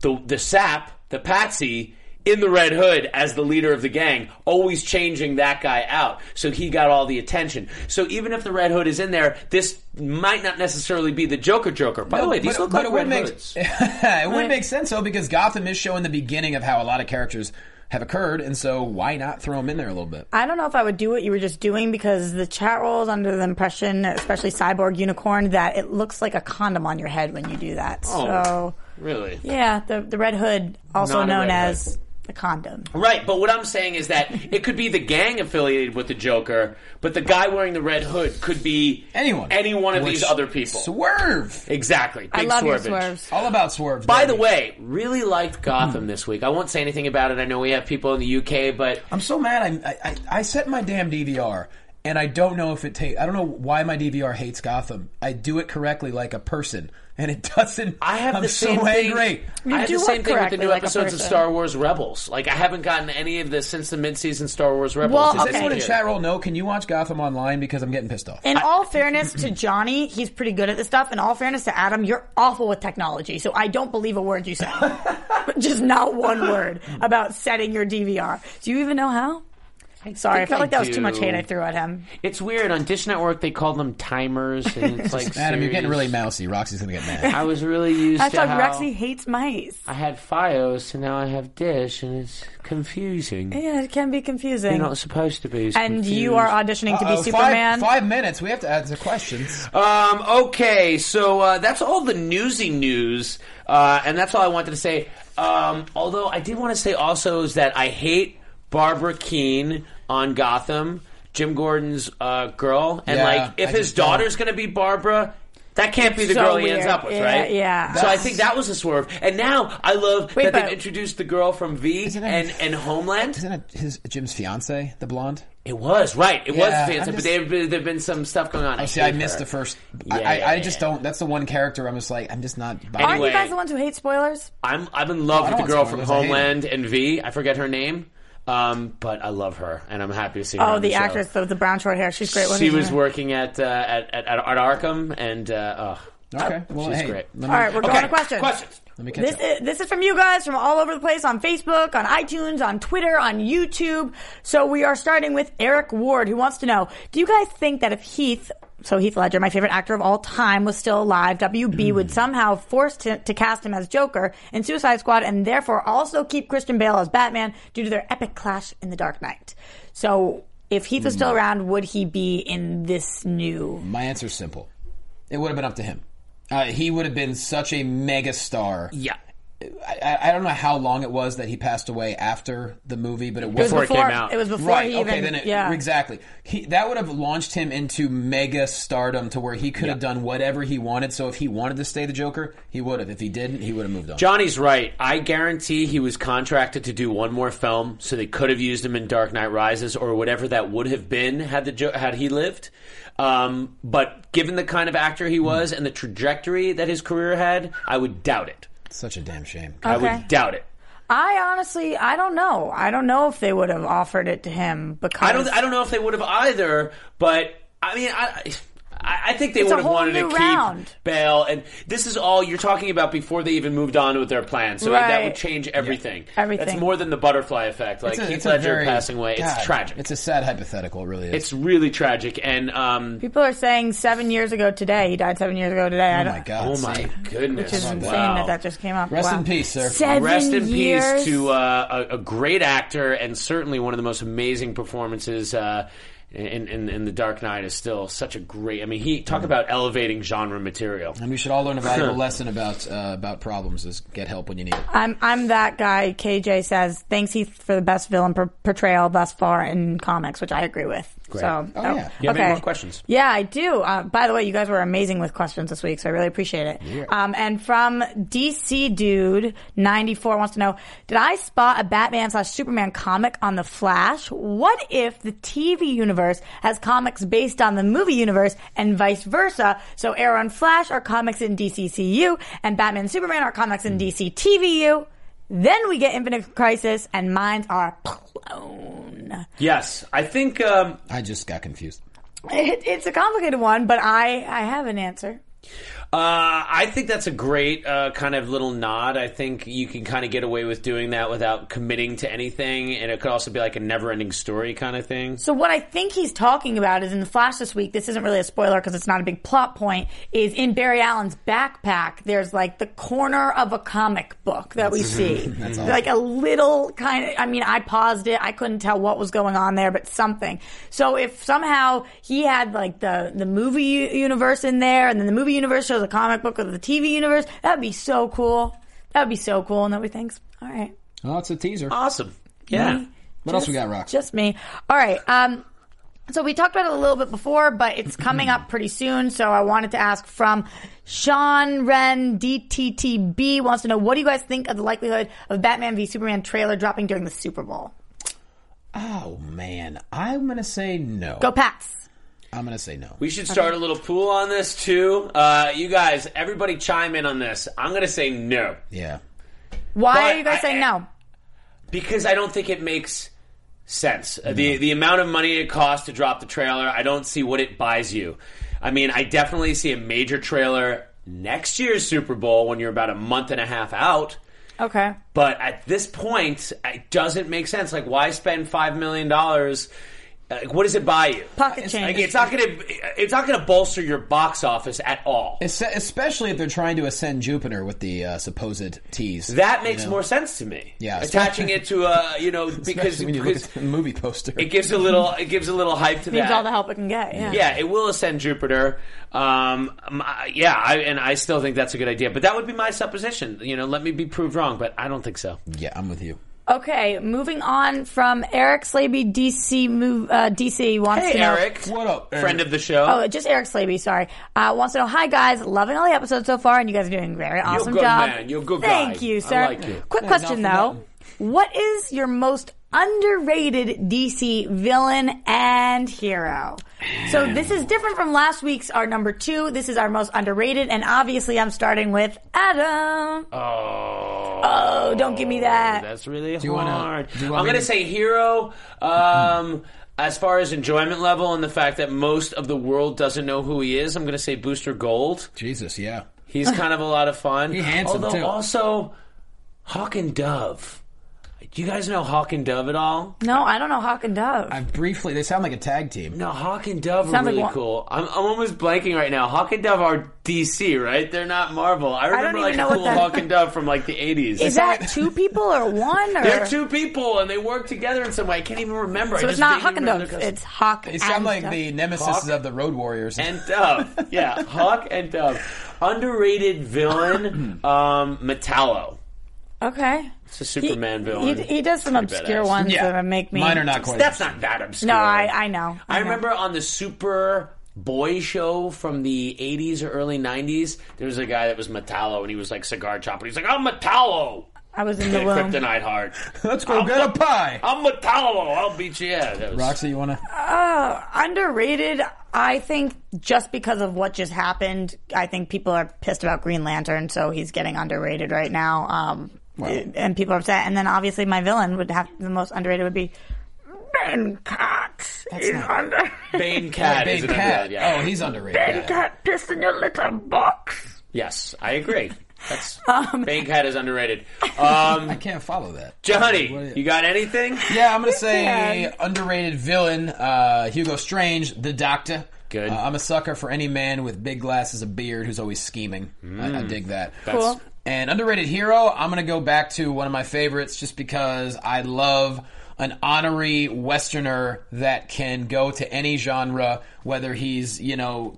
the sap, the patsy, in the Red Hood as the leader of the gang, always changing that guy out. So he got all the attention. So even if the Red Hood is in there, this might not necessarily be the Joker. By the way, these look like Red Hoods. It would make sense, though, because Gotham is showing the beginning of how a lot of characters have occurred, and so why not throw them in there a little bit? I don't know if I would do what you were just doing, because the chat rolls under the impression, especially Cyborg Unicorn, that it looks like a condom on your head when you do that. Oh, so, really? Yeah, the Red Hood, also not known as the condom. Right, but what I'm saying is that it could be the gang affiliated with the Joker, but the guy wearing the red hood could be any one of these other people. Swerve! Exactly. Big I love your swerves. All about swerves. By the way, really liked Gotham this week. I won't say anything about it. I know we have people in the UK, but I'm so mad. I set my damn DVR, and I don't know if it takes. I don't know why my DVR hates Gotham. I do it correctly like a person. And it doesn't. I have the same thing with the new episodes of Star Wars Rebels. Like, I haven't gotten any of this since the mid-season Star Wars Rebels. Well, does anyone in chat roll know? Can you watch Gotham online? Because I'm getting pissed off. In all fairness to Johnny, he's pretty good at this stuff. In all fairness to Adam, you're awful with technology. So I don't believe a word you say. Just not one word about setting your DVR. Do you even know how? Sorry, I felt like that was too much hate I threw at him. It's weird. On Dish Network, they call them timers. And it's like, Adam, you're getting really mousy. Roxy's going to get mad. I was really used to how Roxy hates mice. I had Fios, and now I have Dish, and it's confusing. Yeah, it can be confusing. You're not supposed to be. And you are auditioning to be Superman. 5 minutes. We have to answer questions. Okay, so that's all the newsy news, and that's all I wanted to say. Although I did want to say also is that I hate Barbara Keene on Gotham, Jim Gordon's girl, and like if his daughter's going to be Barbara, that can't be the girl he ends up with, right? Yeah. So I think that was a swerve, and now I love that they've introduced the girl from V and Homeland. Isn't it Jim's fiance, the blonde? It was was fiance, but there've been some stuff going on. I missed the first. I just don't. That's the one character I'm just like I'm just not. Anyway, aren't you guys the ones who hate spoilers? I'm in love with the girl from Homeland and V. I forget her name. But I love her, and I'm happy to see her. Oh, the actress with the brown short hair. She's great. She was working at Arkham, and she's great. All right, we're going to questions. Let me catch up. This is from you guys from all over the place on Facebook, on iTunes, on Twitter, on YouTube. So we are starting with Eric Ward, who wants to know, do you guys think that if Heath Ledger, my favorite actor of all time, was still alive, WB would somehow force to cast him as Joker in Suicide Squad and therefore also keep Christian Bale as Batman due to their epic clash in The Dark Knight? So if Heath was still around, would he be in this new... My answer's simple. It would have been up to him. He would have been such a mega star. Yeah. I don't know how long it was that he passed away after the movie, but it was before it came out. It was before he even... Exactly. That would have launched him into mega stardom to where he could have done whatever he wanted. So if he wanted to stay the Joker, he would have. If he didn't, he would have moved on. Johnny's right. I guarantee he was contracted to do one more film, so they could have used him in Dark Knight Rises or whatever that would have been had he lived. But given the kind of actor he was and the trajectory that his career had, I would doubt it. Such a damn shame. Okay. I would doubt it. I don't know. I don't know if they would have offered it to him because I don't know if they would have either. But I mean, I think they would have wanted to keep Bale. And this is all you're talking about before they even moved on with their plan. So that would change everything. Yeah. Everything. That's more than the butterfly effect. Like Heath Ledger passing away. God, it's tragic. It's a sad hypothetical. It really is. It's really tragic. And people are saying 7 years ago today. He died 7 years ago today. Oh my God. Oh my goodness. Which is insane that just came up. Rest in peace, sir. 7 years. Rest in peace to a great actor and certainly one of the most amazing performances in The Dark Knight is still such a great... I mean, he talk about elevating genre material. And we should all learn a valuable lesson about problems is get help when you need it. I'm that guy. KJ says, thanks Heath for the best villain portrayal thus far in comics, which I agree with. Great. So, you have any more questions? Yeah, I do. By the way, you guys were amazing with questions this week, so I really appreciate it. Yeah. And from DC Dude 94 wants to know, did I spot a Batman/Superman comic on The Flash? What if the TV universe has comics based on the movie universe and vice versa? So Arrow and Flash are comics in DCCU and Batman and Superman are comics in DCTVU. Then we get Infinite Crisis, and minds are blown. Yes, I think... I just got confused. It's a complicated one, but I have an answer. I think that's a great kind of little nod. I think you can kind of get away with doing that without committing to anything, and it could also be like a never-ending story kind of thing. So what I think he's talking about is in The Flash this week, this isn't really a spoiler because it's not a big plot point, is in Barry Allen's backpack, there's like the corner of a comic book that we see. That's awesome. Like a little kind of, I mean, I paused it. I couldn't tell what was going on there, but something. So if somehow he had like the movie universe in there, and then the movie universe shows a comic book of the TV universe. That'd be so cool. That'd be so cool. And nobody thinks, all right. Oh, it's a teaser. Awesome. Yeah. What else we got, Rox? Just me. All right. So we talked about it a little bit before, but it's coming up pretty soon. So I wanted to ask from Sean Ren DTTB wants to know, what do you guys think of the likelihood of Batman v Superman trailer dropping during the Super Bowl? Oh, man. I'm going to say no. Go Pats. I'm going to say no. We should start a little pool on this, too. You guys, everybody chime in on this. I'm going to say no. Yeah. Why are you guys saying no? Because I don't think it makes sense. No. The amount of money it costs to drop the trailer, I don't see what it buys you. I mean, I definitely see a major trailer next year's Super Bowl when you're about a month and a half out. Okay. But at this point, it doesn't make sense. Like, why spend $5 million... what does it buy you? Pocket change. Like, it's not going to bolster your box office at all. Especially if they're trying to ascend Jupiter with the supposed tease. That makes more sense to me. Yeah, attaching it to a because when you look at the movie poster, it gives a little hype to that. It needs all the help it can get. Yeah, it will ascend Jupiter. And I still think that's a good idea. But that would be my supposition. Let me be proved wrong, but I don't think so. Yeah, I'm with you. Okay, moving on from Eric Slaby, DC wants to know. Hey, Eric. What up, Eric? Friend of the show. Oh, just Eric Slaby, sorry. Wants to know, hi, guys. Loving all the episodes so far, and you guys are doing a very awesome job. You're a good man. You're a good guy. Thank you, sir. I like you. Quick question, though. What is your most underrated DC villain and hero? So this is different from last week's, our number two. This is our most underrated, and obviously I'm starting with Adam. Oh, don't give me that. That's really hard. I'm going to say hero. As far as enjoyment level and the fact that most of the world doesn't know who he is, I'm going to say Booster Gold. Jesus, yeah. He's kind of a lot of fun. He's handsome, too. Although also Hawk and Dove. Do you guys know Hawk and Dove at all? No, I don't know Hawk and Dove. I've briefly... They sound like a tag team. No, Hawk and Dove sounds are really cool. I'm almost blanking right now. Hawk and Dove are DC, right? They're not Marvel. I remember cool Hawk and Dove from like the 80s. Is that two people or one? Or? They're two people and they work together in some way. I can't even remember. So it's not Hawk and Dove. It's Hawk and Dove. They sound like the nemesis of the Road Warriors. And Dove. Yeah, Hawk and Dove. Underrated villain, Metallo. Okay. It's a Superman villain. He does some obscure ones that make me... Mine are not quite... That's not that obscure. No, I know. I remember on the Superboy show from the 80s or early 90s, there was a guy that was Metallo, and he was like cigar chopper. He's like, I'm Metallo! I was in the room. Kryptonite heart. Let's go get a pie! I'm Metallo! I'll beat you. Yeah, Roxy, you want to... underrated, I think, just because of what just happened, I think people are pissed about Green Lantern, so he's getting underrated right now. Wow. And people are upset. And then obviously my villain would have the most underrated would be Ben Cat. Bane Cat is underrated. Yeah. Oh, he's underrated. Ben Cat pissed in your little box. Yes, I agree. That's Bane Cat is underrated. I can't follow that. Johnny, you got anything? Yeah, I'm going to say underrated villain, Hugo Strange, the Doctor. Good. I'm a sucker for any man with big glasses, a beard, who's always scheming. I dig that. Cool. And underrated hero, I'm going to go back to one of my favorites just because I love an honorary Westerner that can go to any genre, whether he's,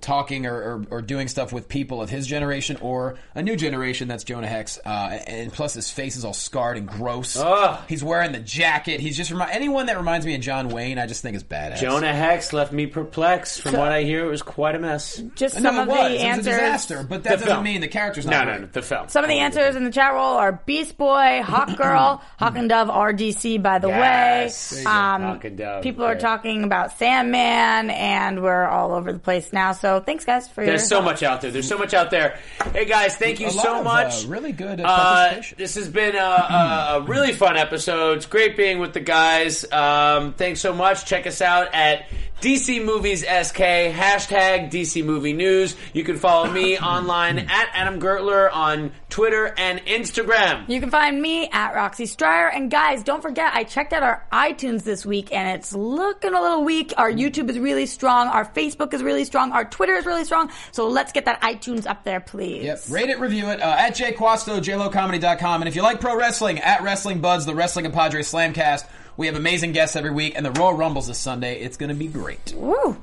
talking or doing stuff with people of his generation or a new generation. That's Jonah Hex. And plus his face is all scarred and gross. Ugh. He's wearing the jacket. He's just... anyone that reminds me of John Wayne, I just think is badass. Jonah Hex left me perplexed. From what I hear, it was quite a mess. It was a disaster, but that doesn't mean the character's not... No, the film. Some of the answers in the chat roll are Beast Boy, Hawk Girl, Hawk and Dove, RDC, by the way. Hawk and Dove. People are talking about Sandman, and we're all over the place now. So thanks, guys, for your... There's so much out there. Hey, guys, thank you so much. Really good participation. This has been a really fun episode. It's great being with the guys. Thanks so much. Check us out at DC Movies SK, hashtag DC Movie News. You can follow me online at Adam Gertler on Twitter and Instagram. You can find me at Roxy Stryer. And guys, don't forget, I checked out our iTunes this week and it's looking a little weak. Our YouTube is really strong. Our Facebook is really strong. Our Twitter is really strong. So let's get that iTunes up there, please. Yep. Rate it, review it. At Jay Quasto, JLoComedy.com. And if you like pro wrestling, at Wrestling Buds, the Wrestling and Padres Slamcast. We have amazing guests every week, and the Royal Rumbles this Sunday. It's going to be great. Woo. We'll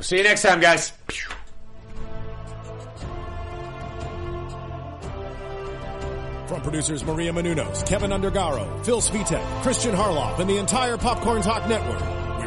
see you next time, guys. From producers Maria Menounos, Kevin Undergaro, Phil Svitek, Christian Harloff, and the entire Popcorn Talk Network, we